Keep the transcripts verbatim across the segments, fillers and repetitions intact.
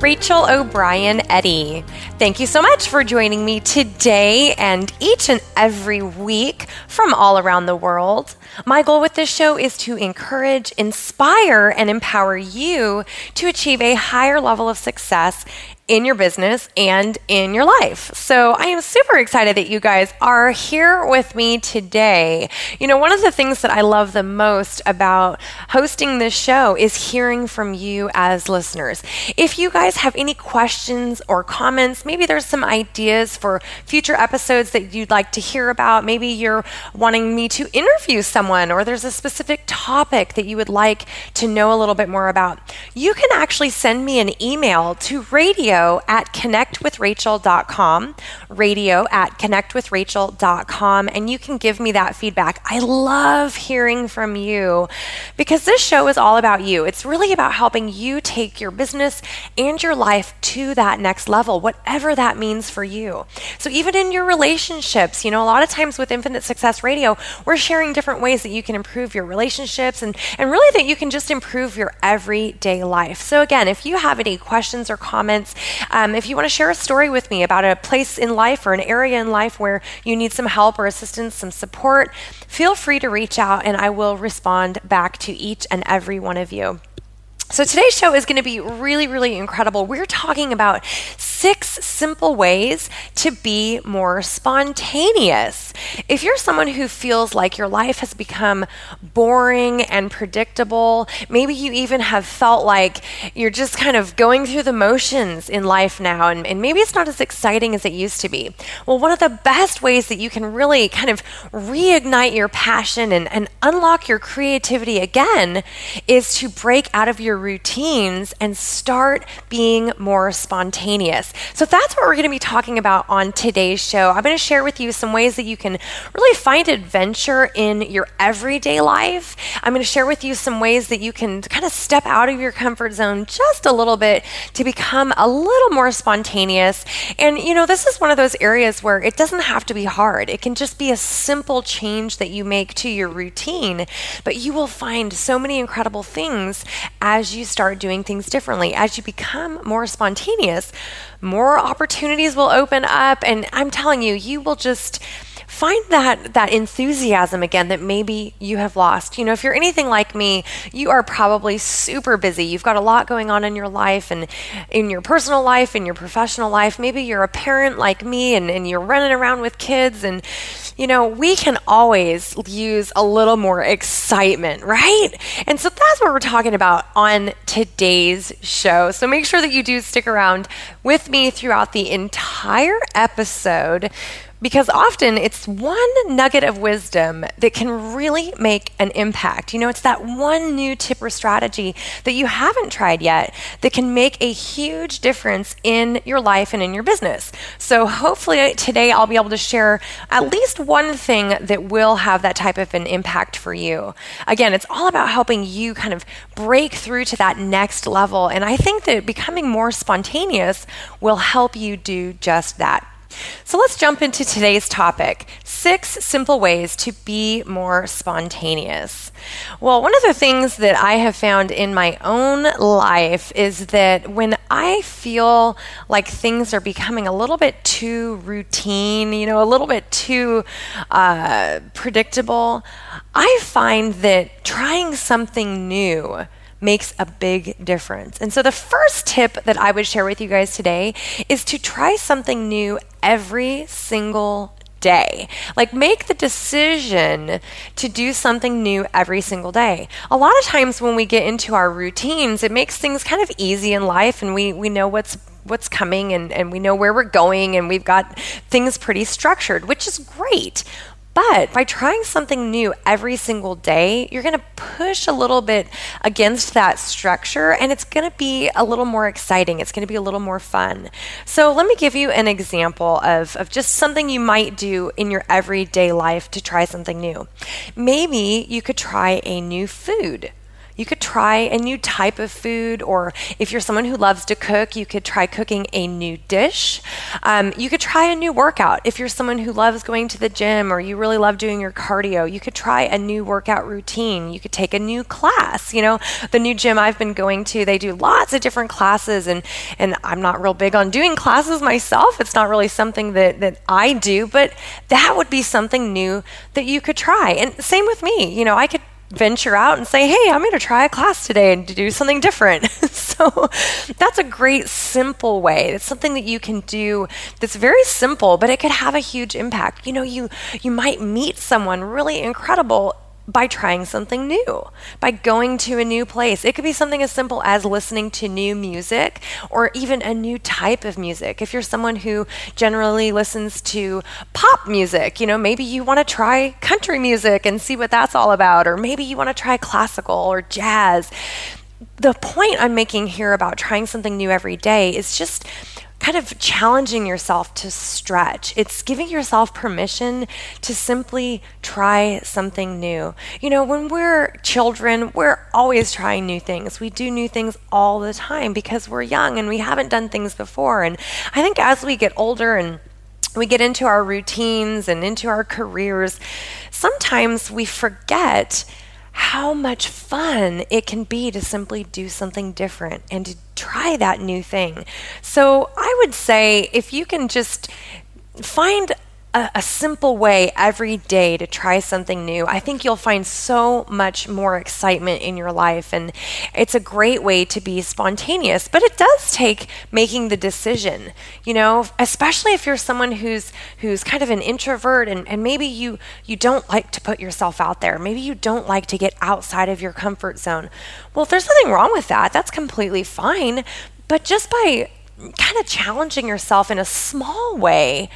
Rachel O'Brien Eddy. Thank you so much for joining me today and each and every week from all around the world. My goal with this show is to encourage, inspire, and empower you to achieve a higher level of success in your business and in your life. So I am super excited that you guys are here with me today. You know, one of the things that I love the most about hosting this show is hearing from you as listeners. If you guys have any questions or comments, maybe there's some ideas for future episodes that you'd like to hear about. Maybe you're wanting me to interview someone, or there's a specific topic that you would like to know a little bit more about. You can actually send me an email to radio at connect with rachel dot com, radio at connect with rachel dot com, and you can give me that feedback. I love hearing from you because this show is all about you. It's really about helping you take your business and your life to that next level, whatever that means for you. So even in your relationships, you know, a lot of times with Infinite Success Radio, we're sharing different ways that you can improve your relationships and, and really that you can just improve your everyday life. So again, if you have any questions or comments, Um, if you want to share a story with me about a place in life or an area in life where you need some help or assistance, some support, feel free to reach out and I will respond back to each and every one of you. So today's show is going to be really, really incredible. We're talking about six simple ways to be more spontaneous. If you're someone who feels like your life has become boring and predictable, maybe you even have felt like you're just kind of going through the motions in life now, and, and maybe it's not as exciting as it used to be. Well, one of the best ways that you can really kind of reignite your passion and, and unlock your creativity again is to break out of your routines and start being more spontaneous. So that's what we're going to be talking about on today's show. I'm going to share with you some ways that you can really find adventure in your everyday life. I'm going to share with you some ways that you can kind of step out of your comfort zone just a little bit to become a little more spontaneous. And you know, this is one of those areas where it doesn't have to be hard. It can just be a simple change that you make to your routine, but you will find so many incredible things as you start doing things differently. As you become more spontaneous, more opportunities will open up, and I'm telling you, you will just find that that enthusiasm again that maybe you have lost. You know, if you're anything like me, you are probably super busy. You've got a lot going on in your life and in your personal life, in your professional life. Maybe you're a parent like me and, and you're running around with kids, and you know, we can always use a little more excitement, right? And so that's what we're talking about on today's show. So make sure that you do stick around with me throughout the entire episode, because often it's one nugget of wisdom that can really make an impact. You know, it's that one new tip or strategy that you haven't tried yet that can make a huge difference in your life and in your business. So hopefully today I'll be able to share at least one thing that will have that type of an impact for you. Again, it's all about helping you kind of break through to that next level. And I think that becoming more spontaneous will help you do just that. So let's jump into today's topic, six simple ways to be more spontaneous. Well, one of the things that I have found in my own life is that when I feel like things are becoming a little bit too routine, you know, a little bit too uh, predictable, I find that trying something new makes a big difference. And so the first tip that I would share with you guys today is to try something new every single day. Like, make the decision to do something new every single day. A lot of times when we get into our routines, it makes things kind of easy in life, and we, we know what's what's coming, and, and we know where we're going, and we've got things pretty structured, which is great. But by trying something new every single day, you're going to push a little bit against that structure, and it's going to be a little more exciting. It's going to be a little more fun. So let me give you an example of, of just something you might do in your everyday life to try something new. Maybe you could try a new food. You could try a new type of food, or if you're someone who loves to cook, you could try cooking a new dish. Um, you could try a new workout. If you're someone who loves going to the gym, or you really love doing your cardio, you could try a new workout routine. You could take a new class. You know, the new gym I've been going to, they do lots of different classes, and, and I'm not real big on doing classes myself. It's not really something that, that I do, but that would be something new that you could try. And same with me. You know, I could venture out and say, hey, I'm going to try a class today and do something different. So that's a great, simple way. It's something that you can do that's very simple, but it could have a huge impact. You know, you, you might meet someone really incredible by trying something new, by going to a new place. It could be something as simple as listening to new music, or even a new type of music. If you're someone who generally listens to pop music, you know, maybe you want to try country music and see what that's all about, or maybe you want to try classical or jazz. The point I'm making here about trying something new every day is just kind of challenging yourself to stretch. It's giving yourself permission to simply try something new. You know, when we're children, we're always trying new things. We do new things all the time because we're young and we haven't done things before. And I think as we get older and we get into our routines and into our careers, sometimes we forget how much fun it can be to simply do something different and to try that new thing. So I would say if you can just find a, a simple way every day to try something new, I think you'll find so much more excitement in your life. And it's a great way to be spontaneous, but it does take making the decision, you know, especially if you're someone who's who's kind of an introvert, and, and maybe you, you don't like to put yourself out there. Maybe you don't like to get outside of your comfort zone. Well, there's nothing wrong with that. That's completely fine. But just by kind of challenging yourself in a small way,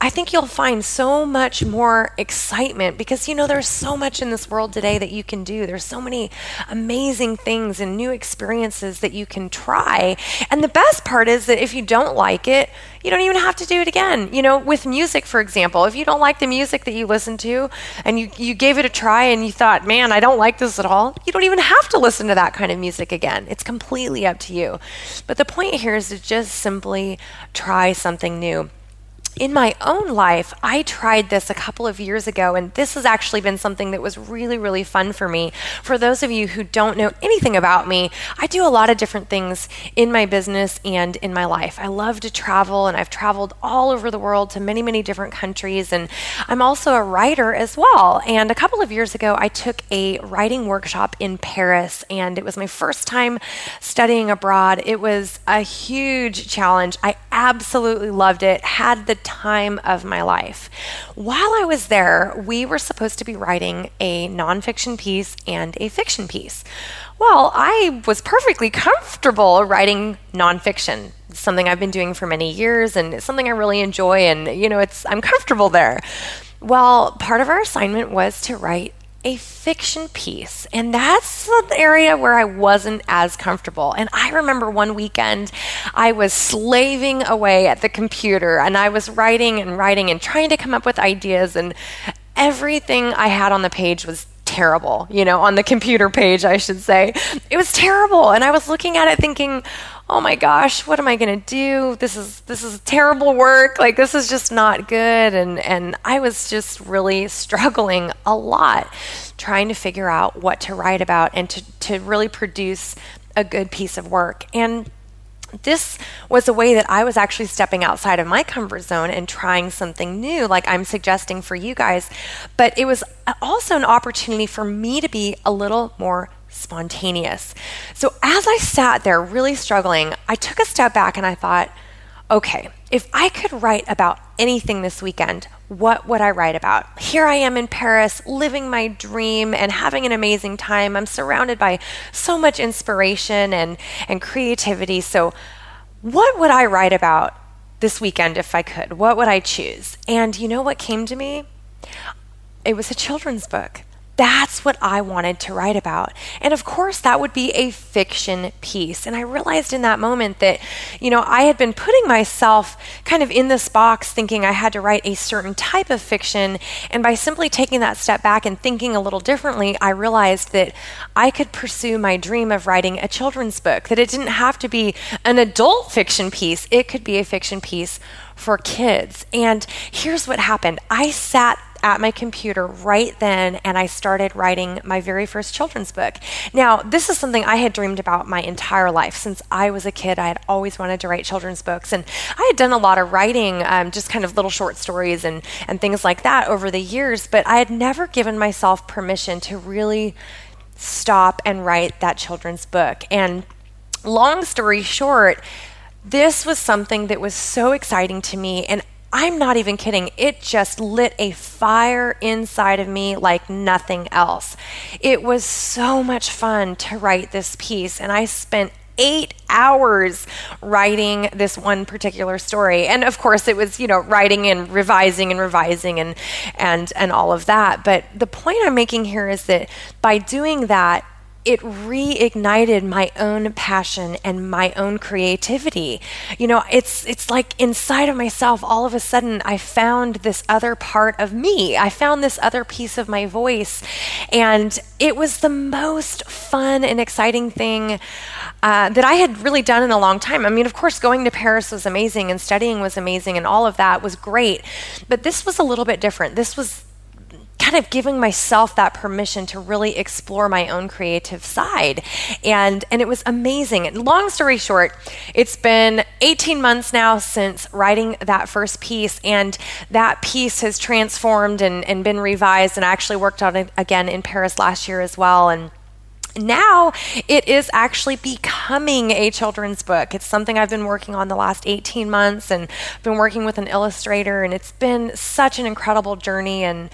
I think you'll find so much more excitement because, you know, there's so much in this world today that you can do. There's so many amazing things and new experiences that you can try. And the best part is that if you don't like it, you don't even have to do it again. You know, with music, for example, if you don't like the music that you listen to and you, you gave it a try and you thought, man, I don't like this at all, you don't even have to listen to that kind of music again. It's completely up to you. But the point here is to just simply try something new. In my own life, I tried this a couple of years ago, and this has actually been something that was really, really fun for me. For those of you who don't know anything about me, I do a lot of different things in my business and in my life. I love to travel, and I've traveled all over the world to many, many different countries, and I'm also a writer as well. And a couple of years ago, I took a writing workshop in Paris, and it was my first time studying abroad. It was a huge challenge. I absolutely loved it, had the time of my life. While I was there, we were supposed to be writing a nonfiction piece and a fiction piece. Well, I was perfectly comfortable writing nonfiction, something I've been doing for many years, and it's something I really enjoy, and you know, it's I'm comfortable there. Well, part of our assignment was to write a fiction piece. And that's the area where I wasn't as comfortable. And I remember one weekend I was slaving away at the computer, and I was writing and writing and trying to come up with ideas, and everything I had on the page was terrible, you know, on the computer page, I should say. It was terrible. And I was looking at it thinking, oh my gosh, what am I going to do? This is this is terrible work. Like, this is just not good. And, and I was just really struggling a lot trying to figure out what to write about and to, to really produce a good piece of work. And this was a way that I was actually stepping outside of my comfort zone and trying something new, like I'm suggesting for you guys. But it was also an opportunity for me to be a little more spontaneous. So as I sat there really struggling, I took a step back and I thought, okay, if I could write about anything this weekend, what would I write about? Here I am in Paris, living my dream and having an amazing time. I'm surrounded by so much inspiration and, and creativity. So what would I write about this weekend if I could? What would I choose? And you know what came to me? It was a children's book. That's what I wanted to write about. And of course, that would be a fiction piece. And I realized in that moment that, you know, I had been putting myself kind of in this box thinking I had to write a certain type of fiction. And by simply taking that step back and thinking a little differently, I realized that I could pursue my dream of writing a children's book, that it didn't have to be an adult fiction piece. It could be a fiction piece for kids. And here's what happened. I sat at my computer right then, and I started writing my very first children's book. Now, this is something I had dreamed about my entire life. Since I was a kid, I had always wanted to write children's books, and I had done a lot of writing, um, just kind of little short stories and, and things like that over the years, but I had never given myself permission to really stop and write that children's book. And long story short, this was something that was so exciting to me, and I'm not even kidding. It just lit a fire inside of me like nothing else. It was so much fun to write this piece, and I spent eight hours writing this one particular story. And of course, it was, you know, writing and revising and revising and and and all of that. But the point I'm making here is that by doing that, it reignited my own passion and my own creativity. You know, it's it's like inside of myself, all of a sudden, I found this other part of me. I found this other piece of my voice. And it was the most fun and exciting thing uh, that I had really done in a long time. I mean, of course, going to Paris was amazing and studying was amazing and all of that was great. But this was a little bit different. This was kind of giving myself that permission to really explore my own creative side. And and it was amazing. And long story short, it's been eighteen months now since writing that first piece, and that piece has transformed and, and been revised, and I actually worked on it again in Paris last year as well. And now it is actually becoming a children's book. It's something I've been working on the last eighteen months, and been working with an illustrator, and it's been such an incredible journey. And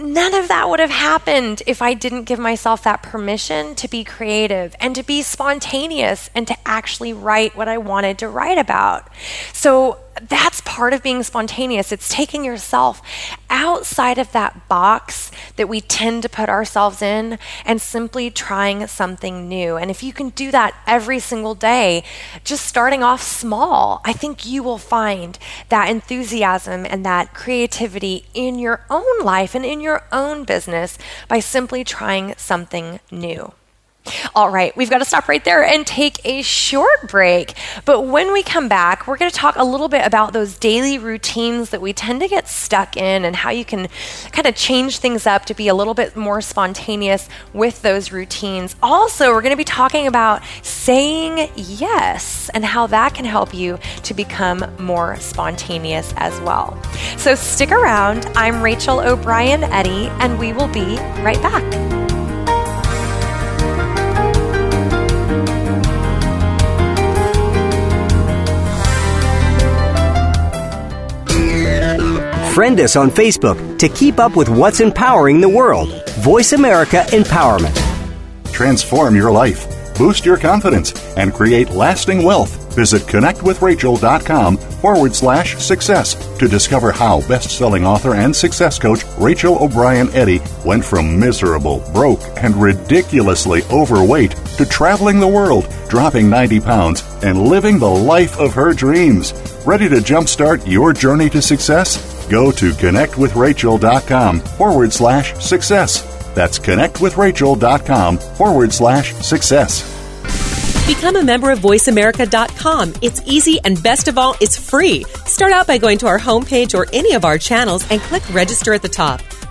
none of that would have happened if I didn't give myself that permission to be creative and to be spontaneous and to actually write what I wanted to write about. So that's part of being spontaneous. It's taking yourself outside of that box that we tend to put ourselves in and simply trying something new. And if you can do that every single day, just starting off small, I think you will find that enthusiasm and that creativity in your own life and in your own business by simply trying something new. All right, we've got to stop right there and take a short break. But when we come back, we're going to talk a little bit about those daily routines that we tend to get stuck in and how you can kind of change things up to be a little bit more spontaneous with those routines. Also, we're going to be talking about saying yes and how that can help you to become more spontaneous as well. So stick around. I'm Rachel O'Brien Eddy, and we will be right back. Friend us on Facebook to keep up with what's empowering the world. Voice America Empowerment. Transform your life, boost your confidence, and create lasting wealth. Visit connectwithrachel.com forward slash success to discover how best-selling author and success coach Rachel O'Brien Eddy went from miserable, broke, and ridiculously overweight to traveling the world, dropping ninety pounds, and living the life of her dreams. Ready to jumpstart your journey to success? Go to connectwithrachel.com forward slash success. That's connectwithrachel.com forward slash success. Become a member of Voice America dot com. It's easy, and best of all, it's free. Start out by going to our homepage or any of our channels and click register at the top.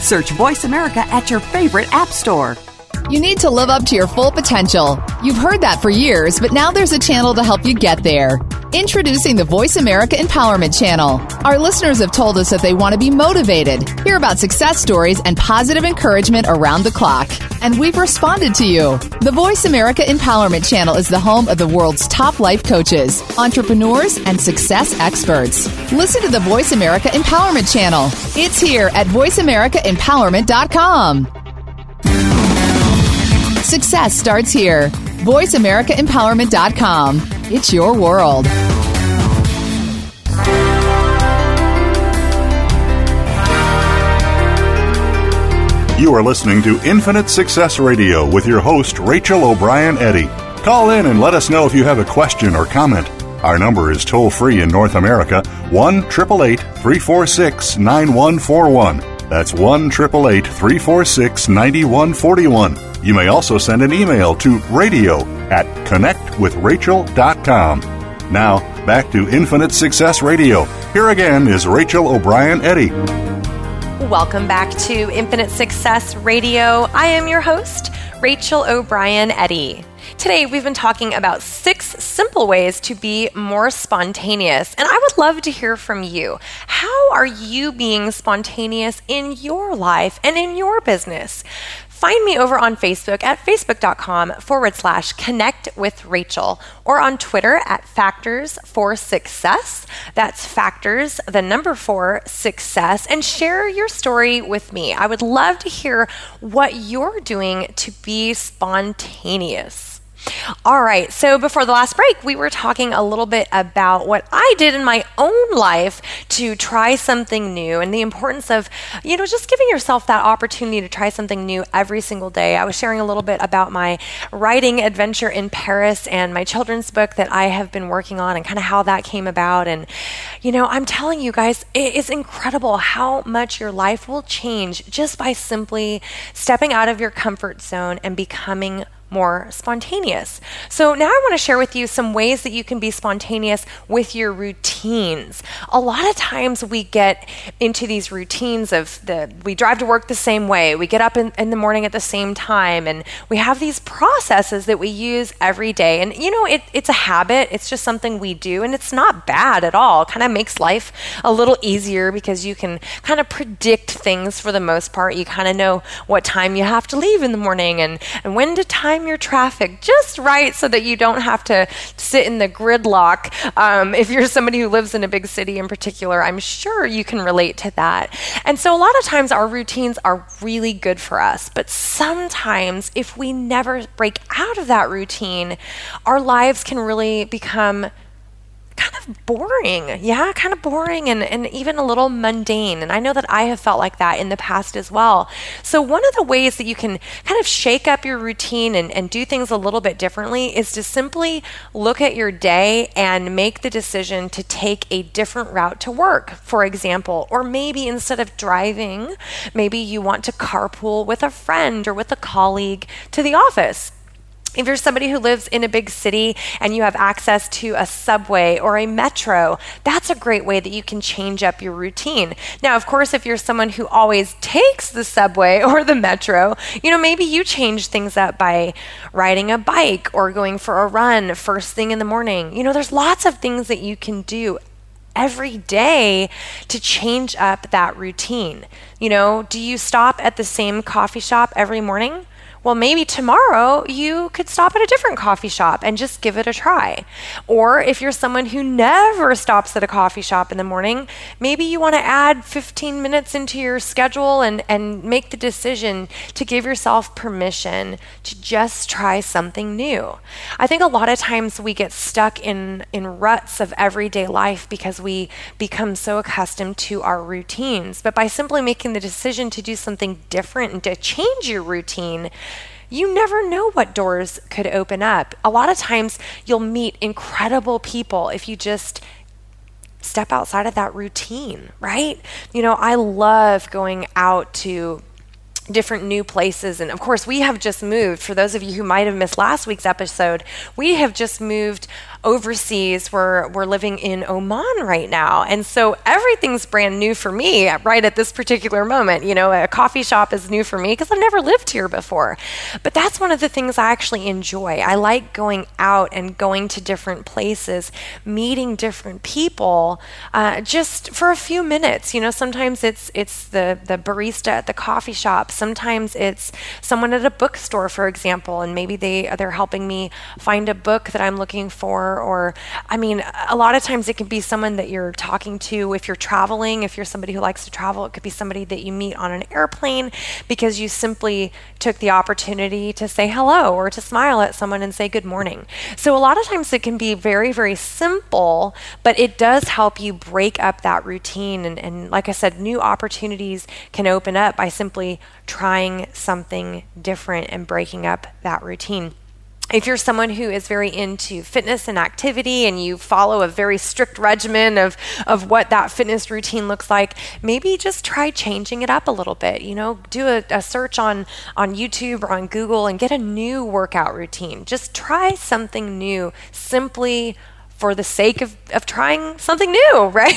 Search Voice America at your favorite app store. You need to live up to your full potential. You've heard that for years, but now there's a channel to help you get there. Introducing the Voice America Empowerment Channel. Our listeners have told us that they want to be motivated, hear about success stories, and positive encouragement around the clock. And we've responded to you. The Voice America Empowerment Channel is the home of the world's top life coaches, entrepreneurs, and success experts. Listen to the Voice America Empowerment Channel. It's here at Voice America Empowerment dot com. Success starts here. Voice America Empowerment dot com. It's your world. You are listening to Infinite Success Radio with your host, Rachel O'Brien Eddy. Call in and let us know if you have a question or comment. Our number is toll-free in North America, one eight eight eight, three four six, nine one four one. That's one eight eight eight, three four six, nine one four one. You may also send an email to radio at connect with rachel dot com. Now, back to Infinite Success Radio. Here again is Rachel O'Brien Eddy. Welcome back to Infinite Success Radio. I am your host, Rachel O'Brien Eddy. Today, we've been talking about six simple ways to be more spontaneous, and I would love to hear from you. How are you being spontaneous in your life and in your business? Find me over on Facebook at facebook.com forward slash connect with Rachel, or on Twitter at Factors for Success. That's Factors, the number four, success, and share your story with me. I would love to hear what you're doing to be spontaneous. All right, so before the last break, we were talking a little bit about what I did in my own life to try something new and the importance of, you know, just giving yourself that opportunity to try something new every single day. I was sharing a little bit about my writing adventure in Paris and my children's book that I have been working on and kind of how that came about. And, you know, I'm telling you guys, it is incredible how much your life will change just by simply stepping out of your comfort zone and becoming more spontaneous. So now I want to share with you some ways that you can be spontaneous with your routines. A lot of times we get into these routines of the, we drive to work the same way, we get up in, in the morning at the same time, and we have these processes that we use every day. And you know, it, it's a habit, it's just something we do, and it's not bad at all. It kind of makes life a little easier because you can kind of predict things for the most part. You kind of know what time you have to leave in the morning and, and when to time your traffic just right so that you don't have to sit in the gridlock. Um, if you're somebody who lives in a big city in particular, I'm sure you can relate to that. And so a lot of times our routines are really good for us, but sometimes if we never break out of that routine, our lives can really become kind of boring, yeah, kind of boring and, and even a little mundane. And I know that I have felt like that in the past as well. So one of the ways that you can kind of shake up your routine and, and do things a little bit differently is to simply look at your day and make the decision to take a different route to work, for example. Or maybe instead of driving, maybe you want to carpool with a friend or with a colleague to the office. If you're somebody who lives in a big city and you have access to a subway or a metro, that's a great way that you can change up your routine. Now, of course, if you're someone who always takes the subway or the metro, you know, maybe you change things up by riding a bike or going for a run first thing in the morning. You know, there's lots of things that you can do every day to change up that routine. You know, do you stop at the same coffee shop every morning? Well, maybe tomorrow you could stop at a different coffee shop and just give it a try. Or if you're someone who never stops at a coffee shop in the morning, maybe you want to add fifteen minutes into your schedule and, and make the decision to give yourself permission to just try something new. I think a lot of times we get stuck in, in ruts of everyday life because we become so accustomed to our routines. But by simply making the decision to do something different and to change your routine, you never know what doors could open up. A lot of times you'll meet incredible people if you just step outside of that routine, right? You know, I love going out to different new places. And of course, we have just moved. For those of you who might have missed last week's episode, we have just moved overseas. We're, we're living in Oman right now. And so everything's brand new for me right at this particular moment. You know, a coffee shop is new for me because I've never lived here before. But that's one of the things I actually enjoy. I like going out and going to different places, meeting different people, uh, just for a few minutes. You know, sometimes it's it's the, the barista at the coffee shop. Sometimes it's someone at a bookstore, for example, and maybe they, they're helping me find a book that I'm looking for. Or, I mean, a lot of times it can be someone that you're talking to if you're traveling. If you're somebody who likes to travel, it could be somebody that you meet on an airplane because you simply took the opportunity to say hello or to smile at someone and say good morning. So a lot of times it can be very, very simple, but it does help you break up that routine. And, and like I said, new opportunities can open up by simply trying something different and breaking up that routine. If you're someone who is very into fitness and activity and you follow a very strict regimen of, of what that fitness routine looks like, maybe just try changing it up a little bit. You know, do a, a search on, on YouTube or on Google and get a new workout routine. Just try something new simply for the sake of, of trying something new, right?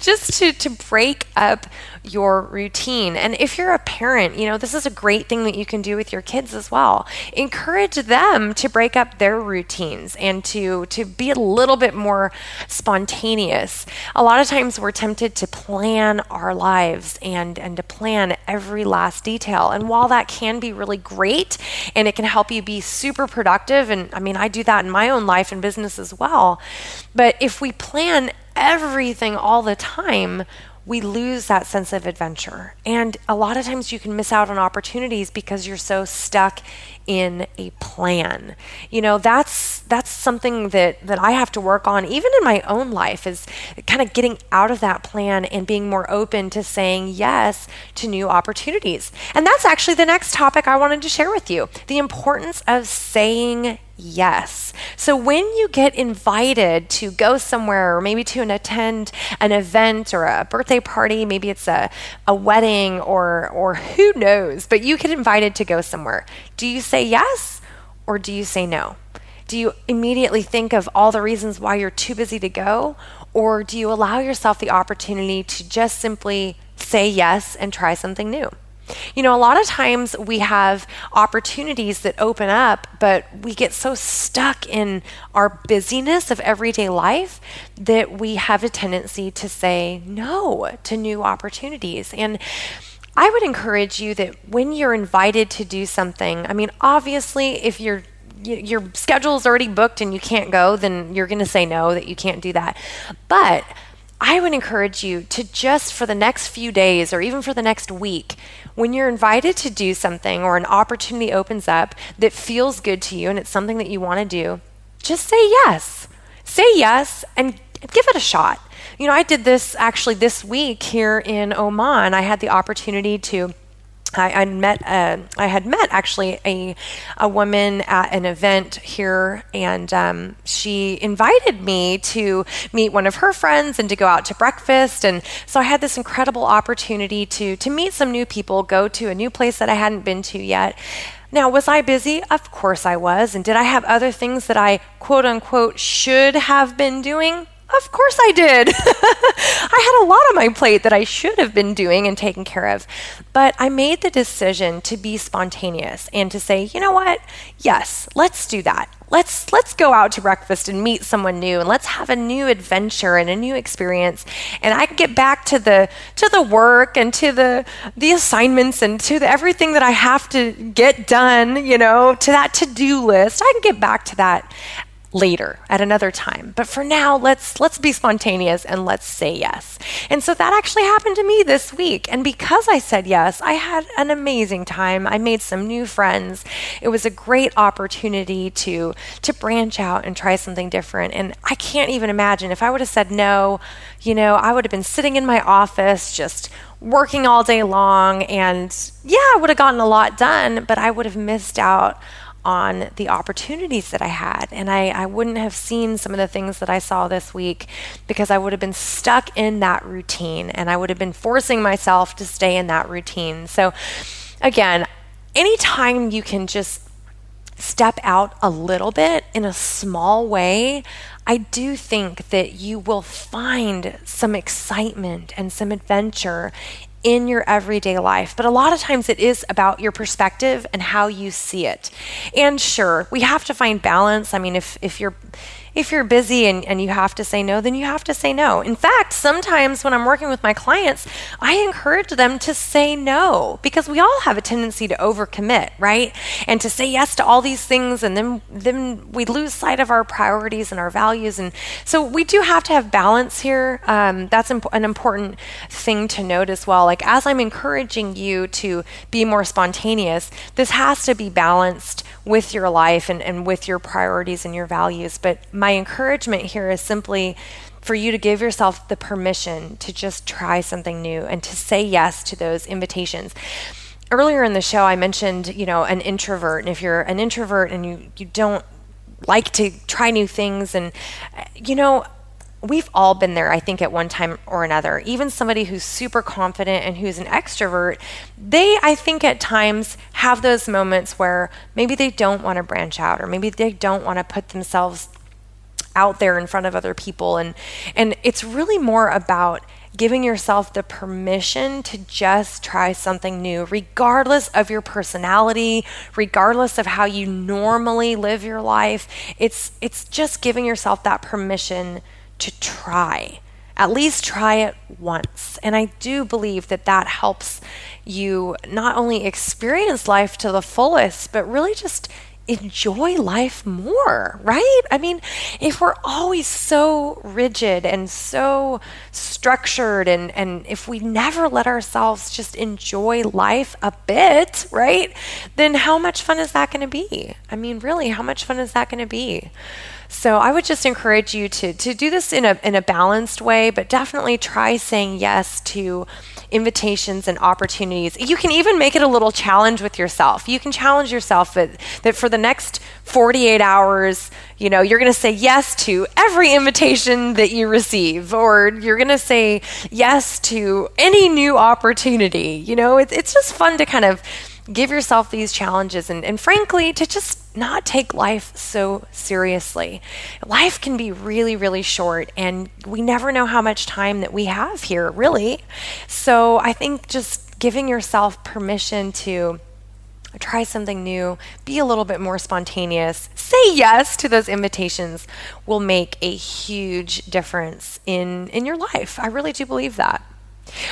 Just to, to break up your routine. And if you're a parent, you know, this is a great thing that you can do with your kids as well. Encourage them to break up their routines and to, to be a little bit more spontaneous. A lot of times we're tempted to plan our lives and, and to plan every last detail. And while that can be really great and it can help you be super productive, and I mean, I do that in my own life and business as well, but if we plan everything all the time, we lose that sense of adventure. And a lot of times you can miss out on opportunities because you're so stuck in a plan. You know, that's that's something that, that I have to work on even in my own life, is kind of getting out of that plan and being more open to saying yes to new opportunities. And that's actually the next topic I wanted to share with you, the importance of saying yes. Yes. So when you get invited to go somewhere, or maybe to an attend an event or a birthday party, maybe it's a, a wedding or or who knows, but you get invited to go somewhere. Do you say yes or do you say no? Do you immediately think of all the reasons why you're too busy to go, or do you allow yourself the opportunity to just simply say yes and try something new? You know, a lot of times we have opportunities that open up, but we get so stuck in our busyness of everyday life that we have a tendency to say no to new opportunities. And I would encourage you that when you're invited to do something, I mean, obviously, if you're your schedule is already booked and you can't go, then you're going to say no, that you can't do that. But I would encourage you to just for the next few days or even for the next week, when you're invited to do something or an opportunity opens up that feels good to you and it's something that you want to do, just say yes. Say yes and give it a shot. You know, I did this actually this week here in Oman. I had the opportunity to I, I met. Uh, I had met actually a a woman at an event here, and um, she invited me to meet one of her friends and to go out to breakfast. And so I had this incredible opportunity to to meet some new people, go to a new place that I hadn't been to yet. Now, was I busy? Of course I was. And did I have other things that I quote unquote should have been doing? Of course I did. I had a lot on my plate that I should have been doing and taking care of. But I made the decision to be spontaneous and to say, you know what? Yes, let's do that. Let's let's go out to breakfast and meet someone new, and let's have a new adventure and a new experience. And I can get back to the to the work and to the the assignments and to the, everything that I have to get done, you know, to that to-do list. I can get back to that later at another time. But for now, let's let's be spontaneous and let's say yes. And so that actually happened to me this week. And because I said yes, I had an amazing time. I made some new friends. It was a great opportunity to to branch out and try something different. And I can't even imagine if I would have said no, you know, I would have been sitting in my office just working all day long, and yeah, I would have gotten a lot done, but I would have missed out on the opportunities that I had. And I, I wouldn't have seen some of the things that I saw this week because I would have been stuck in that routine, and I would have been forcing myself to stay in that routine. So again, anytime you can just step out a little bit in a small way, I do think that you will find some excitement and some adventure in your everyday life. But a lot of times it is about your perspective and how you see it. And sure, we have to find balance. I mean, if if you're if you're busy and, and you have to say no, then you have to say no. In fact, sometimes when I'm working with my clients, I encourage them to say no, because we all have a tendency to overcommit, right? And to say yes to all these things, and then then we lose sight of our priorities and our values. And so we do have to have balance here. Um, that's imp- an important thing to note as well. Like, Like as I'm encouraging you to be more spontaneous, this has to be balanced with your life and, and with your priorities and your values. But my encouragement here is simply for you to give yourself the permission to just try something new and to say yes to those invitations. Earlier in the show, I mentioned, you know, an introvert. And if you're an introvert and you, you don't like to try new things, and, you know, we've all been there, I think, at one time or another. Even somebody who's super confident and who's an extrovert, they, I think, at times have those moments where maybe they don't want to branch out, or maybe they don't want to put themselves out there in front of other people. And, and it's really more about giving yourself the permission to just try something new, regardless of your personality, regardless of how you normally live your life. It's, it's just giving yourself that permission to try, at least try it once. And I do believe that that helps you not only experience life to the fullest, but really just enjoy life more, right? I mean, if we're always so rigid and so structured, and, and if we never let ourselves just enjoy life a bit, right? Then how much fun is that going to be? I mean, really, how much fun is that going to be? So I would just encourage you to to do this in a in a balanced way, but definitely try saying yes to invitations and opportunities. You can even make it a little challenge with yourself. You can challenge yourself that, that for the next forty-eight hours, you know, you're going to say yes to every invitation that you receive, or you're going to say yes to any new opportunity. You know, it, it's just fun to kind of give yourself these challenges, and, and frankly, to just not take life so seriously. Life can be really, really short, and we never know how much time that we have here, really. So I think just giving yourself permission to try something new, be a little bit more spontaneous, say yes to those invitations will make a huge difference in, in your life. I really do believe that.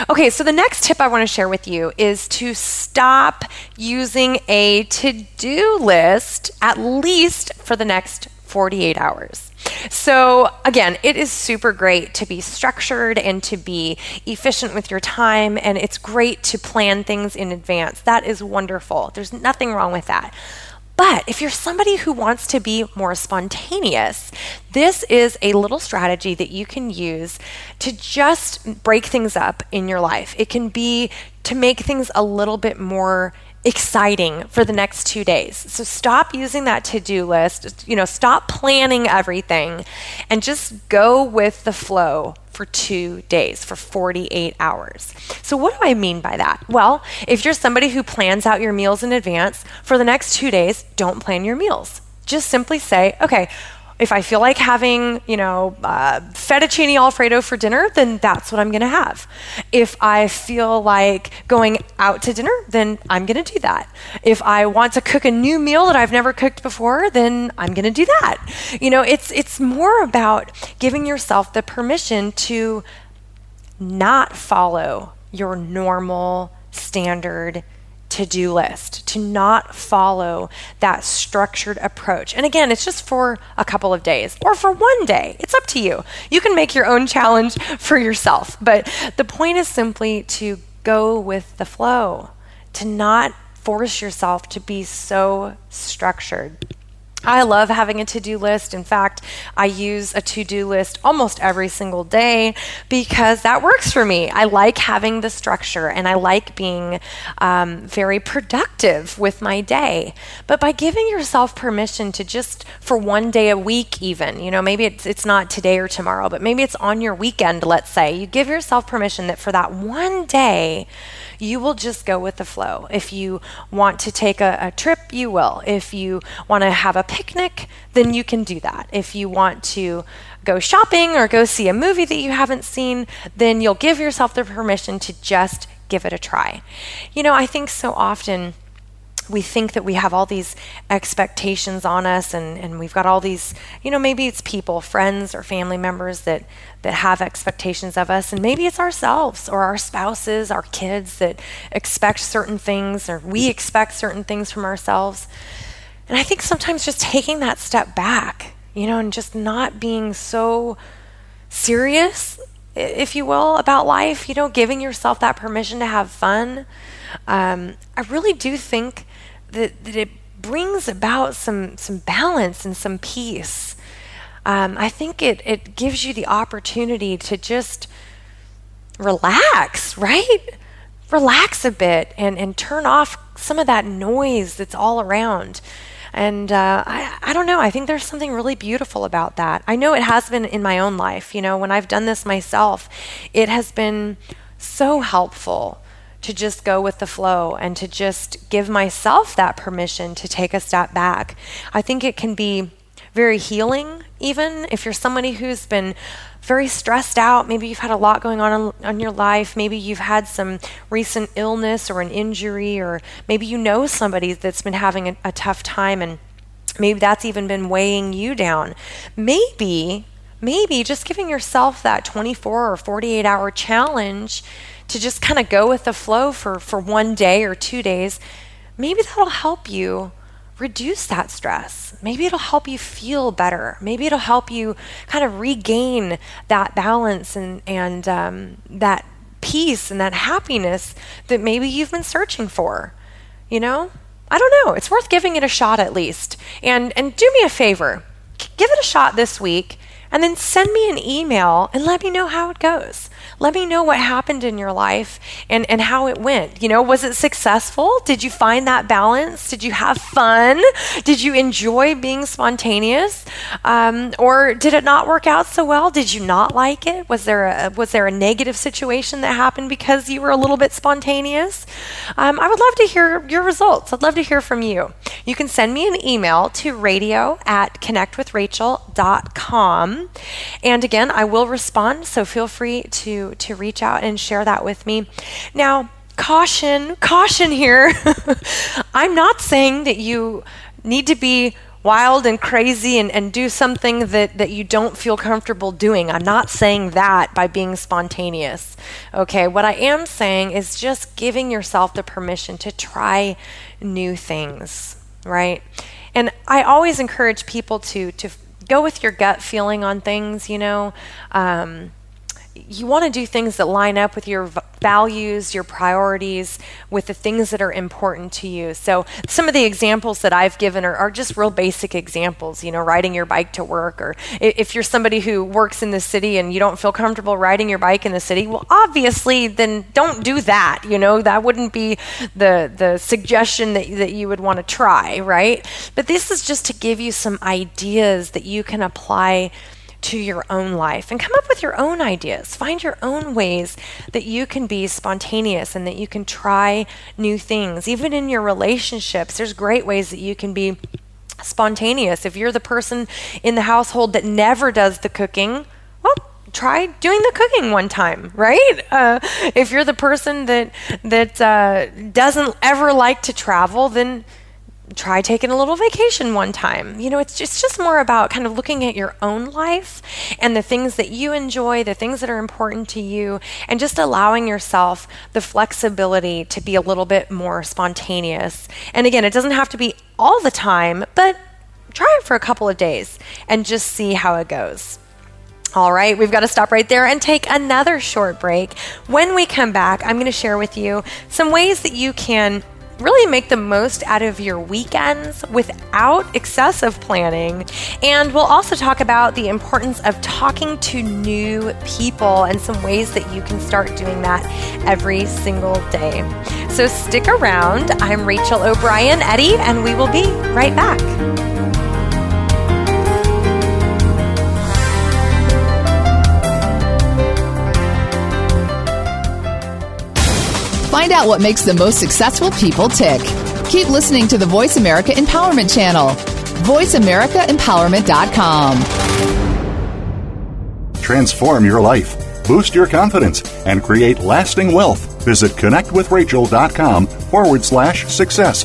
Okay, so the next tip I want to share with you is to stop using a to-do list, at least for the next forty-eight hours. So again, it is super great to be structured and to be efficient with your time, and it's great to plan things in advance. That is wonderful. There's nothing wrong with that. But if you're somebody who wants to be more spontaneous, this is a little strategy that you can use to just break things up in your life. It can be to make things a little bit more exciting for the next two days. So stop using that to-do list, you know, stop planning everything, and just go with the flow for two days, for forty-eight hours. So what do I mean by that? Well, if you're somebody who plans out your meals in advance, for the next two days, don't plan your meals. Just simply say, okay, if I feel like having, you know, uh, fettuccine Alfredo for dinner, then that's what I'm going to have. If I feel like going out to dinner, then I'm going to do that. If I want to cook a new meal that I've never cooked before, then I'm going to do that. You know, it's it's more about giving yourself the permission to not follow your normal standard to-do list, to not follow that structured approach. And again, it's just for a couple of days or for one day. It's up to you. You can make your own challenge for yourself. But the point is simply to go with the flow, to not force yourself to be so structured. I love having a to-do list. In fact, I use a to-do list almost every single day because that works for me. I like having the structure and I like being um, very productive with my day. But by giving yourself permission to just for one day a week even, you know, maybe it's, it's not today or tomorrow, but maybe it's on your weekend, let's say. You give yourself permission that for that one day, you will just go with the flow. If you want to take a, a trip, you will. If you want to have a picnic, then you can do that. If you want to go shopping or go see a movie that you haven't seen, then you'll give yourself the permission to just give it a try. You know, I think so often we think that we have all these expectations on us and, and we've got all these, you know, maybe it's people, friends or family members that, that have expectations of us. And maybe it's ourselves or our spouses, our kids that expect certain things or we expect certain things from ourselves. And I think sometimes just taking that step back, you know, and just not being so serious, if you will, about life, you know, giving yourself that permission to have fun. Um, I really do think that, that it brings about some, some balance and some peace. Um, I think it, it gives you the opportunity to just relax, right? Relax a bit and, and turn off some of that noise that's all around. And uh, I, I don't know, I think there's something really beautiful about that. I know it has been in my own life, you know, when I've done this myself, it has been so helpful to just go with the flow and to just give myself that permission to take a step back. I think it can be very healing, even if you're somebody who's been very stressed out. Maybe you've had a lot going on in, in your life. Maybe you've had some recent illness or an injury, or maybe you know somebody that's been having a, a tough time and maybe that's even been weighing you down. Maybe, maybe just giving yourself that twenty-four or forty-eight hour challenge to just kind of go with the flow for, for one day or two days, maybe that'll help you reduce that stress. Maybe it'll help you feel better. Maybe it'll help you kind of regain that balance and, and um, that peace and that happiness that maybe you've been searching for. You know, I don't know. It's worth giving it a shot at least. And, and do me a favor, give it a shot this week and then send me an email and let me know how it goes. Let me know what happened in your life and, and how it went. You know, was it successful? Did you find that balance? Did you have fun? Did you enjoy being spontaneous? Um, or did it not work out so well? Did you not like it? Was there a, was there a negative situation that happened because you were a little bit spontaneous? Um, I would love to hear your results. I'd love to hear from you. You can send me an email to radio at connect with rachel dot com. And again, I will respond, so feel free to, to reach out and share that with me. Now, caution, caution here. I'm not saying that you need to be wild and crazy and, and do something that, that you don't feel comfortable doing. I'm not saying that by being spontaneous. Okay, what I am saying is just giving yourself the permission to try new things, right? And I always encourage people to to go with your gut feeling on things, you know. Um, you want to do things that line up with your v- values, your priorities, with the things that are important to you. So some of the examples that I've given are, are just real basic examples, you know, riding your bike to work, or if you're somebody who works in the city and you don't feel comfortable riding your bike in the city, well, obviously, then don't do that, you know. That wouldn't be the, the suggestion that, that you would want to try, right? But this is just to give you some ideas that you can apply to your own life and come up with your own ideas. Find your own ways that you can be spontaneous and that you can try new things. Even in your relationships, there's great ways that you can be spontaneous. If you're the person in the household that never does the cooking, well, try doing the cooking one time, right? Uh, if you're the person that that uh, doesn't ever like to travel, then try taking a little vacation one time. You know, it's just, it's just more about kind of looking at your own life and the things that you enjoy, the things that are important to you, and just allowing yourself the flexibility to be a little bit more spontaneous. And again, it doesn't have to be all the time, but try it for a couple of days and just see how it goes. All right, we've got to stop right there and take another short break. When we come back, I'm going to share with you some ways that you can really make the most out of your weekends without excessive planning. And we'll also talk about the importance of talking to new people and some ways that you can start doing that every single day. So stick around. I'm Rachel O'Brien Eddy, and we will be right back. Find out what makes the most successful people tick. Keep listening to the Voice America Empowerment Channel. Voice America Empowerment dot com. Transform your life, boost your confidence, and create lasting wealth. Visit connectwithrachel.com forward slash success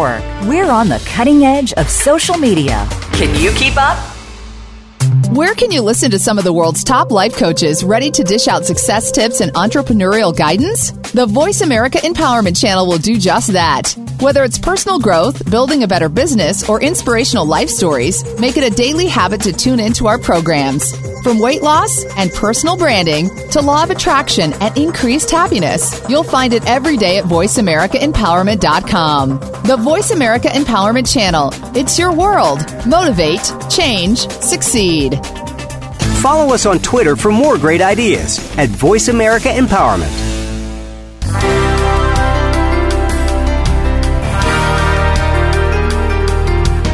We're on the cutting edge of social media. Can you keep up? Where can you listen to some of the world's top life coaches ready to dish out success tips and entrepreneurial guidance? The Voice America Empowerment Channel will do just that. Whether it's personal growth, building a better business, or inspirational life stories, make it a daily habit to tune into our programs. From weight loss and personal branding to law of attraction and increased happiness, you'll find it every day at voice america empowerment dot com. The Voice America Empowerment Channel. It's your world. Motivate, change, succeed. Follow us on Twitter for more great ideas at Voice America Empowerment.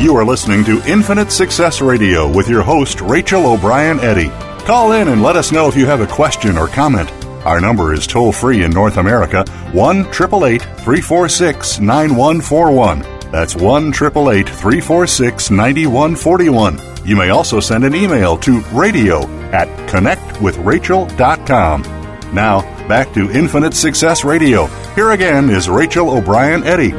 You are listening to Infinite Success Radio with your host, Rachel O'Brien Eddy. Call in and let us know if you have a question or comment. Our number is toll-free in North America, one eight eight eight, three four six, nine one four one. That's one eight eight eight, three four six, nine one four one. You may also send an email to radio at connect with rachel dot com. Now, back to Infinite Success Radio. Here again is Rachel O'Brien Eddy.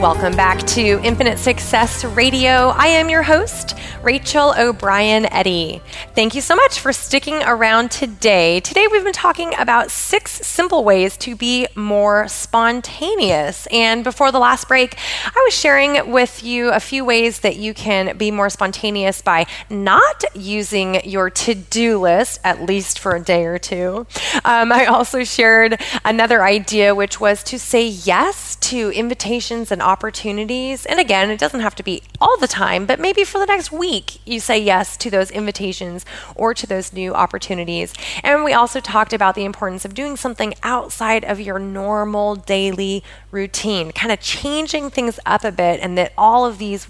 Welcome back to Infinite Success Radio. I am your host, Rachel O'Brien Eddy. Thank you so much for sticking around today. Today we've been talking about six simple ways to be more spontaneous. And before the last break, I was sharing with you a few ways that you can be more spontaneous by not using your to-do list, at least for a day or two. Um, I also shared another idea, which was to say yes to invitations and opportunities opportunities. And again, it doesn't have to be all the time, but maybe for the next week, you say yes to those invitations or to those new opportunities. And we also talked about the importance of doing something outside of your normal daily routine, kind of changing things up a bit, and that all of these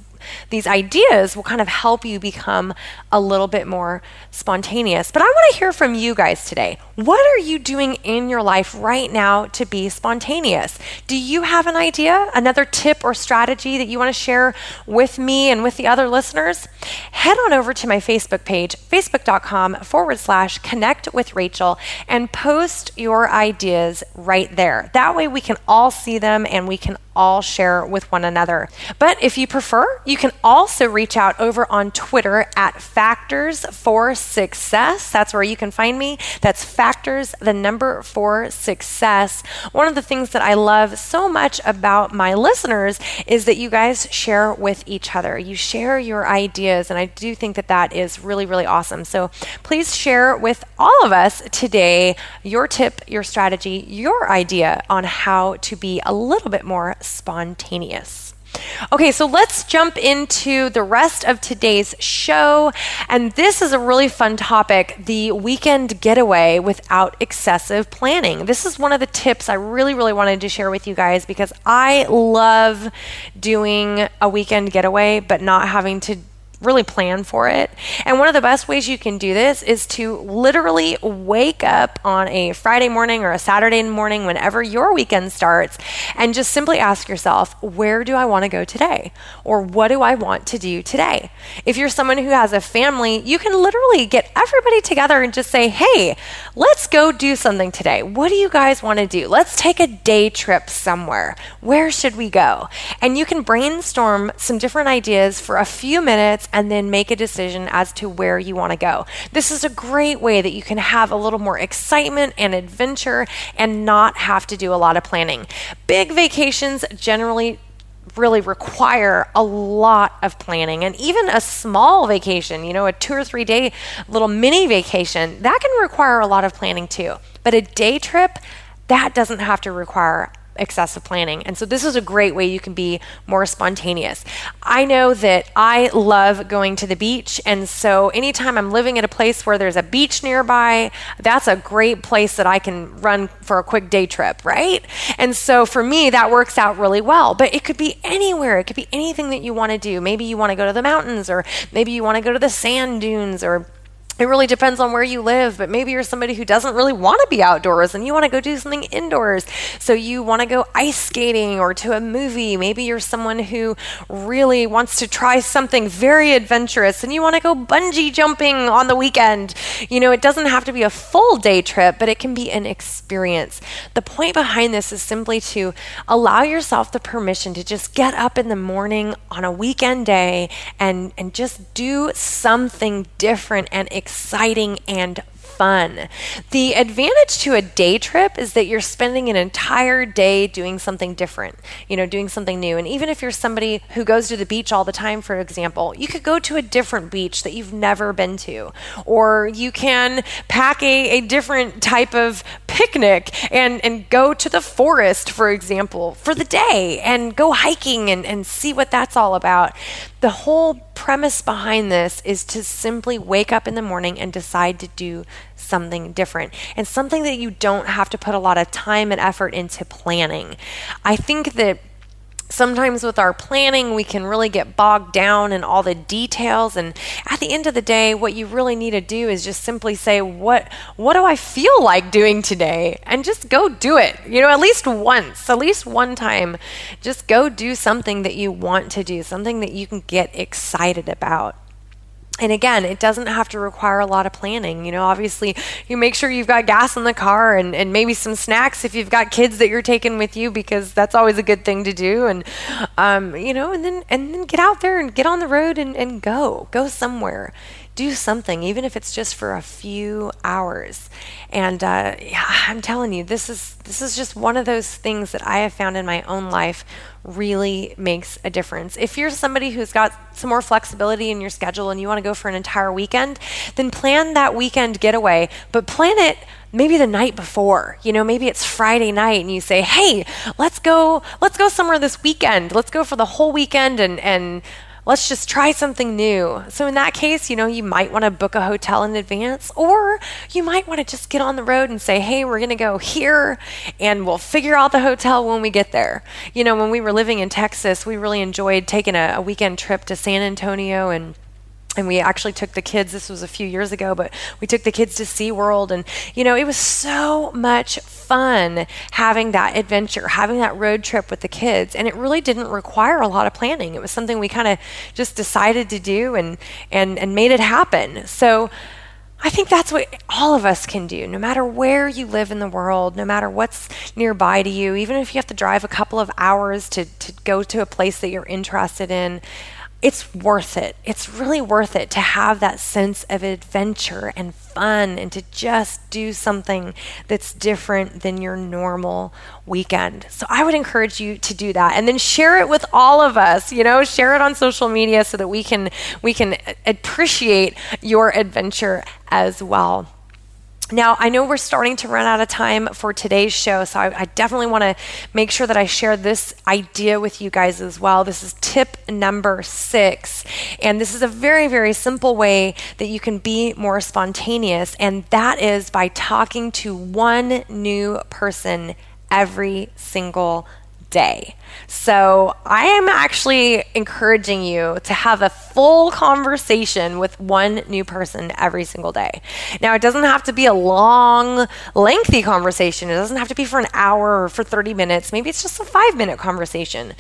These ideas will kind of help you become a little bit more spontaneous. But I want to hear from you guys today. What are you doing in your life right now to be spontaneous? Do you have an idea, another tip or strategy that you want to share with me and with the other listeners? Head on over to my Facebook page, facebook.com forward slash connect with Rachel, and post your ideas right there. That way we can all see them and we can all share with one another. But if you prefer, you can also reach out over on Twitter at Factors for Success. That's where you can find me. That's Factors, the number for Success. One of the things that I love so much about my listeners is that you guys share with each other. You share your ideas, and I do think that that is really, really awesome. So please share with all of us today your tip, your strategy, your idea on how to be a little bit more spontaneous. Okay, so let's jump into the rest of today's show. And this is a really fun topic, the weekend getaway without excessive planning. This is one of the tips I really, really wanted to share with you guys because I love doing a weekend getaway, but not having to really plan for it. And one of the best ways you can do this is to literally wake up on a Friday morning or a Saturday morning, whenever your weekend starts, and just simply ask yourself, where do I want to go today? Or what do I want to do today? If you're someone who has a family, you can literally get everybody together and just say, hey, let's go do something today. What do you guys want to do? Let's take a day trip somewhere. Where should we go? And you can brainstorm some different ideas for a few minutes and then make a decision as to where you want to go. This is a great way that you can have a little more excitement and adventure and not have to do a lot of planning. Big vacations generally really require a lot of planning, and even a small vacation, you know, a two or three day little mini vacation, that can require a lot of planning too. But a day trip, that doesn't have to require excessive planning. And so this is a great way you can be more spontaneous. I know that I love going to the beach. And so anytime I'm living at a place where there's a beach nearby, that's a great place that I can run for a quick day trip, right? And so for me, that works out really well. But it could be anywhere. It could be anything that you want to do. Maybe you want to go to the mountains, or maybe you want to go to the sand dunes, or it really depends on where you live, but maybe you're somebody who doesn't really want to be outdoors and you want to go do something indoors. So you want to go ice skating or to a movie. Maybe you're someone who really wants to try something very adventurous and you want to go bungee jumping on the weekend. You know, it doesn't have to be a full day trip, but it can be an experience. The point behind this is simply to allow yourself the permission to just get up in the morning on a weekend day and, and just do something different and experience. Exciting and fun. The advantage to a day trip is that you're spending an entire day doing something different, you know, doing something new. And even if you're somebody who goes to the beach all the time, for example, you could go to a different beach that you've never been to, or you can pack a, a different type of picnic and, and go to the forest, for example, for the day and go hiking and, and see what that's all about. The whole premise behind this is to simply wake up in the morning and decide to do something different, and something that you don't have to put a lot of time and effort into planning. I think that sometimes with our planning, we can really get bogged down in all the details. And at the end of the day, what you really need to do is just simply say, what what do I feel like doing today? And just go do it. You know, at least once, at least one time, just go do something that you want to do, something that you can get excited about. And again, it doesn't have to require a lot of planning. You know, obviously, you make sure you've got gas in the car and, and maybe some snacks if you've got kids that you're taking with you, because that's always a good thing to do. And, um, you know, and then and then get out there and get on the road and, and go. Go somewhere. Do something, even if it's just for a few hours. And uh, yeah, I'm telling you, this is this is just one of those things that I have found in my own life really makes a difference. If you're somebody who's got some more flexibility in your schedule and you want to go for an entire weekend, then plan that weekend getaway, but plan it maybe the night before, you know, maybe it's Friday night and you say, hey, let's go, let's go somewhere this weekend. Let's go for the whole weekend and, and let's just try something new. So in that case, you know, you might want to book a hotel in advance, or you might want to just get on the road and say, hey, we're going to go here and we'll figure out the hotel when we get there. You know, when we were living in Texas, we really enjoyed taking a, a weekend trip to San Antonio, and And we actually took the kids, this was a few years ago, but we took the kids to SeaWorld, and, you know, it was so much fun having that adventure, having that road trip with the kids. And it really didn't require a lot of planning. It was something we kind of just decided to do and, and, and made it happen. So I think that's what all of us can do, no matter where you live in the world, no matter what's nearby to you, even if you have to drive a couple of hours to, to go to a place that you're interested in. It's worth it. It's really worth it to have that sense of adventure and fun and to just do something that's different than your normal weekend. So I would encourage you to do that, and then share it with all of us, you know, share it on social media so that we can we can appreciate your adventure as well. Now, I know we're starting to run out of time for today's show, so I, I definitely want to make sure that I share this idea with you guys as well. This is tip number six, and this is a very, very simple way that you can be more spontaneous, and that is by talking to one new person every single day. So I am actually encouraging you to have a full conversation with one new person every single day. Now, it doesn't have to be a long, lengthy conversation. It doesn't have to be for an hour or for thirty minutes. Maybe it's just a five-minute conversation.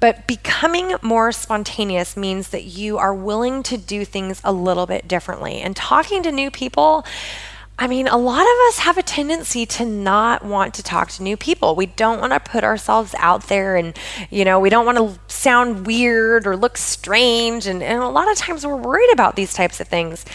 But becoming more spontaneous means that you are willing to do things a little bit differently. And talking to new people, I mean, a lot of us have a tendency to not want to talk to new people. We don't want to put ourselves out there, and, you know, we don't want to sound weird or look strange. And, and a lot of times we're worried about these types of things.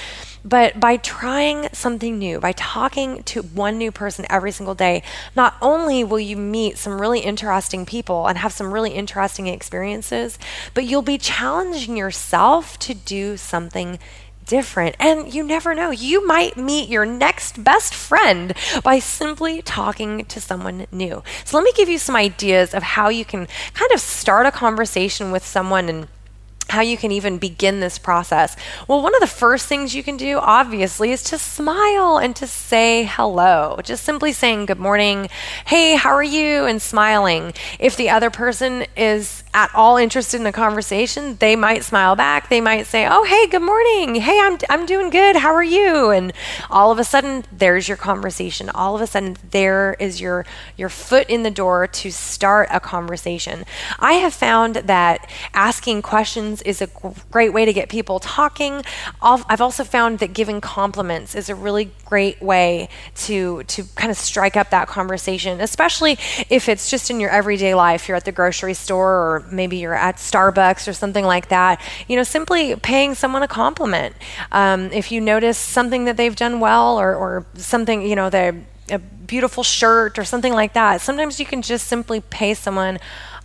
But by trying something new, by talking to one new person every single day, not only will you meet some really interesting people and have some really interesting experiences, but you'll be challenging yourself to do something new. Different. And you never know, you might meet your next best friend by simply talking to someone new. So let me give you some ideas of how you can kind of start a conversation with someone and how you can even begin this process. Well, one of the first things you can do, obviously, is to smile and to say hello. Just simply saying good morning, hey, how are you, and smiling. If the other person is at all interested in the conversation, they might smile back. They might say, oh, hey, good morning. Hey, I'm I'm doing good. How are you? And all of a sudden, there's your conversation. All of a sudden, there is your, your foot in the door to start a conversation. I have found that asking questions is a great way to get people talking. I've also found that giving compliments is a really great way to to kind of strike up that conversation, especially if it's just in your everyday life. You're at the grocery store, or maybe you're at Starbucks or something like that. You know, simply paying someone a compliment. Um, if you notice something that they've done well, or, or something, you know, they're a beautiful shirt or something like that. Sometimes you can just simply pay someone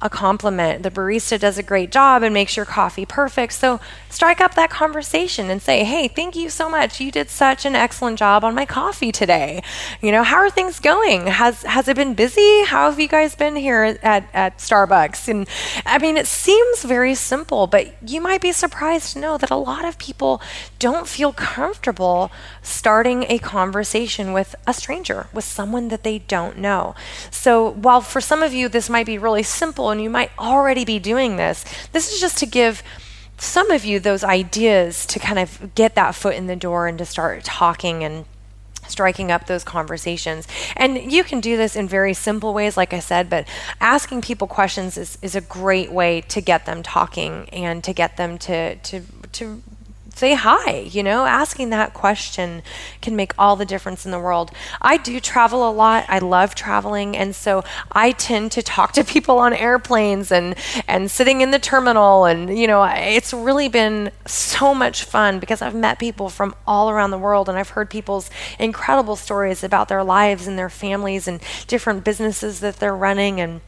a compliment. The barista does a great job and makes your coffee perfect. So strike up that conversation and say, hey, thank you so much. You did such an excellent job on my coffee today. You know, how are things going? Has has it been busy? How have you guys been here at, at Starbucks? And I mean, it seems very simple, but you might be surprised to know that a lot of people don't feel comfortable starting a conversation with a stranger, with someone that they don't know. So while for some of you, this might be really simple, and you might already be doing this. This is just to give some of you those ideas to kind of get that foot in the door and to start talking and striking up those conversations. And you can do this in very simple ways, like I said, but asking people questions is, is a great way to get them talking and to get them to to to say hi. You know, asking that question can make all the difference in the world. I do travel a lot. I love traveling. And so I tend to talk to people on airplanes and, and sitting in the terminal. And, you know, it's really been so much fun because I've met people from all around the world, and I've heard people's incredible stories about their lives and their families and different businesses that they're running. And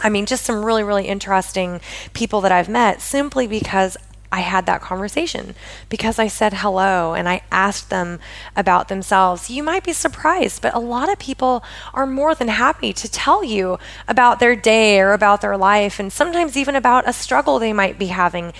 I mean, just some really, really interesting people that I've met simply because I had that conversation because I said hello and I asked them about themselves. You might be surprised, but a lot of people are more than happy to tell you about their day or about their life, and sometimes even about a struggle they might be having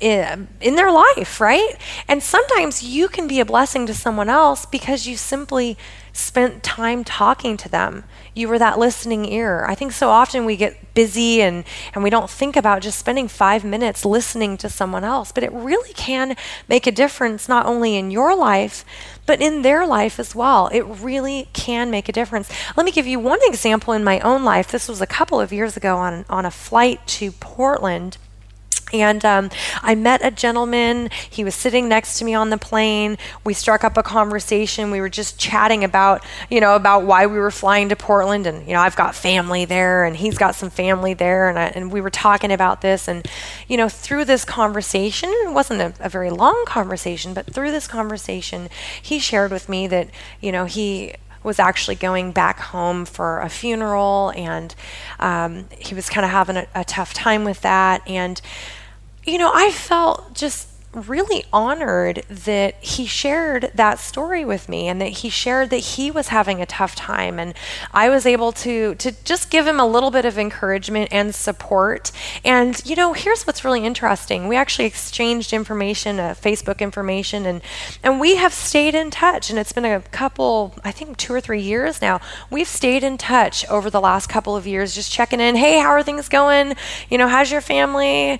in, in their life, right? And sometimes you can be a blessing to someone else because you simply spent time talking to them. You were that listening ear. I think so often we get busy and, and we don't think about just spending five minutes listening to someone else, but it really can make a difference not only in your life, but in their life as well. It really can make a difference. Let me give you one example in my own life. This was a couple of years ago on, on a flight to Portland. And um, I met a gentleman. He was sitting next to me on the plane. We struck up a conversation. We were just chatting about, you know, about why we were flying to Portland. And, you know, I've got family there and he's got some family there. And I, and we were talking about this. And, you know, through this conversation, it wasn't a, a very long conversation, but through this conversation, he shared with me that, you know, he was actually going back home for a funeral. And um, he was kind of having a, a tough time with that. And you know, I felt just really honored that he shared that story with me and that he shared that he was having a tough time. And I was able to to just give him a little bit of encouragement and support. And, you know, here's what's really interesting. We actually exchanged information, uh, Facebook information, and, and we have stayed in touch. And it's been a couple, I think two or three years now. We've stayed in touch over the last couple of years, just checking in. Hey, how are things going? You know, how's your family?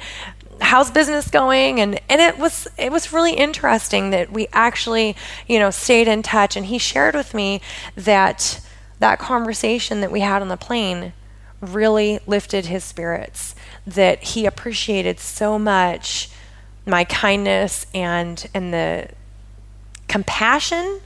How's business going? And, and it was it was really interesting that we actually, you know, stayed in touch. And he shared with me that that conversation that we had on the plane really lifted his spirits, that he appreciated so much my kindness and and the compassion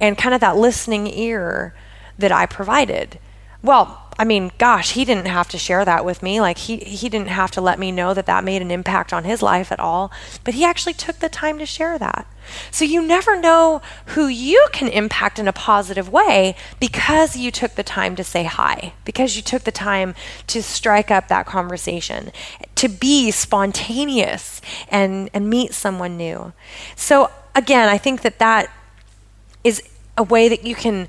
and kind of that listening ear that I provided. Well, I mean, gosh, he didn't have to share that with me. Like he, he didn't have to let me know that that made an impact on his life at all, but he actually took the time to share that. So you never know who you can impact in a positive way because you took the time to say hi, because you took the time to strike up that conversation, to be spontaneous and, and meet someone new. So again, I think that that is a way that you can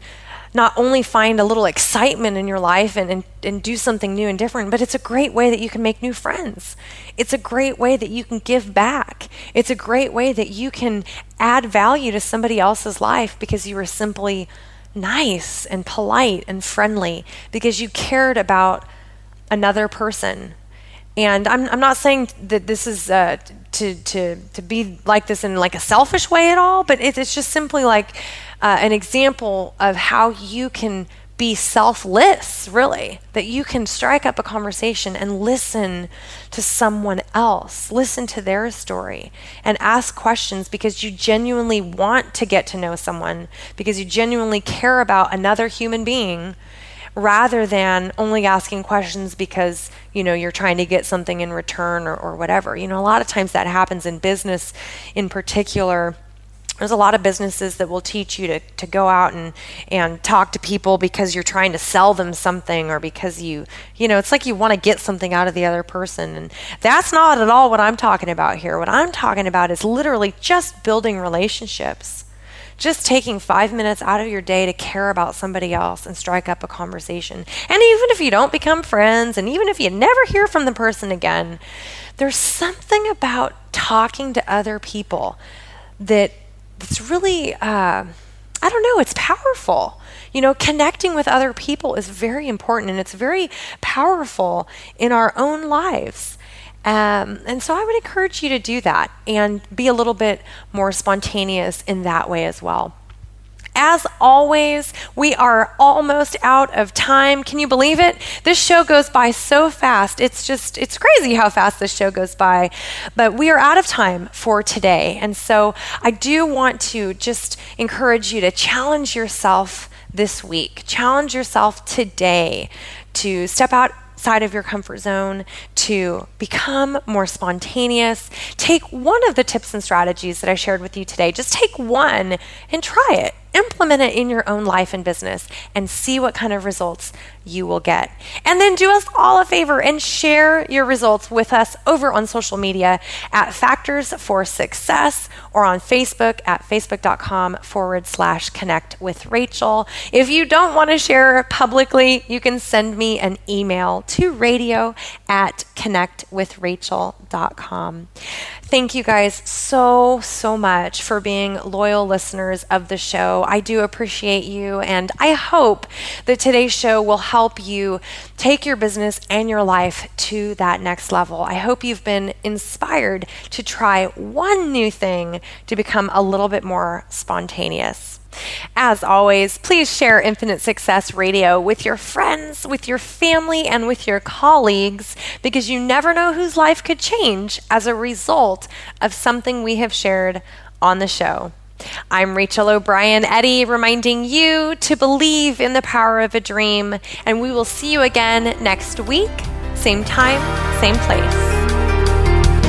not only find a little excitement in your life and, and, and do something new and different, but it's a great way that you can make new friends. It's a great way that you can give back. It's a great way that you can add value to somebody else's life because you were simply nice and polite and friendly, because you cared about another person. And I'm I'm not saying that this is uh, to to to be like this in like a selfish way at all, but it, it's just simply like uh, an example of how you can be selfless, really, that you can strike up a conversation and listen to someone else, listen to their story and ask questions because you genuinely want to get to know someone, because you genuinely care about another human being, rather than only asking questions because, you know, you're trying to get something in return or, or whatever. You know, a lot of times that happens in business in particular. There's a lot of businesses that will teach you to, to go out and, and talk to people because you're trying to sell them something, or because you, you know, it's like you want to get something out of the other person. And that's not at all what I'm talking about here. What I'm talking about is literally just building relationships. Just taking five minutes out of your day to care about somebody else and strike up a conversation. And even if you don't become friends, and even if you never hear from the person again, there's something about talking to other people that it's really, uh, I don't know, it's powerful. You know, connecting with other people is very important, and it's very powerful in our own lives. Um, and so I would encourage you to do that and be a little bit more spontaneous in that way as well. As always, we are almost out of time. Can you believe it? This show goes by so fast. It's just, it's crazy how fast this show goes by. But we are out of time for today. And so I do want to just encourage you to challenge yourself this week. Challenge yourself today to step out side of your comfort zone, to become more spontaneous. Take one of the tips and strategies that I shared with you today. Just take one and try it. implement it in your own life and business and see what kind of results you will get. And then do us all a favor and share your results with us over on social media at Factors for Success or on Facebook at facebook.com forward slash connect with Rachel. If you don't want to share publicly, you can send me an email to radio at connect with rachel dot com. Thank you guys so, so much for being loyal listeners of the show. I do appreciate you, and I hope that today's show will help you take your business and your life to that next level. I hope you've been inspired to try one new thing to become a little bit more spontaneous. As always, please share Infinite Success Radio with your friends, with your family, and with your colleagues, because you never know whose life could change as a result of something we have shared on the show. I'm Rachel O'Brien Eddy, reminding you to believe in the power of a dream, and we will see you again next week, same time, same place.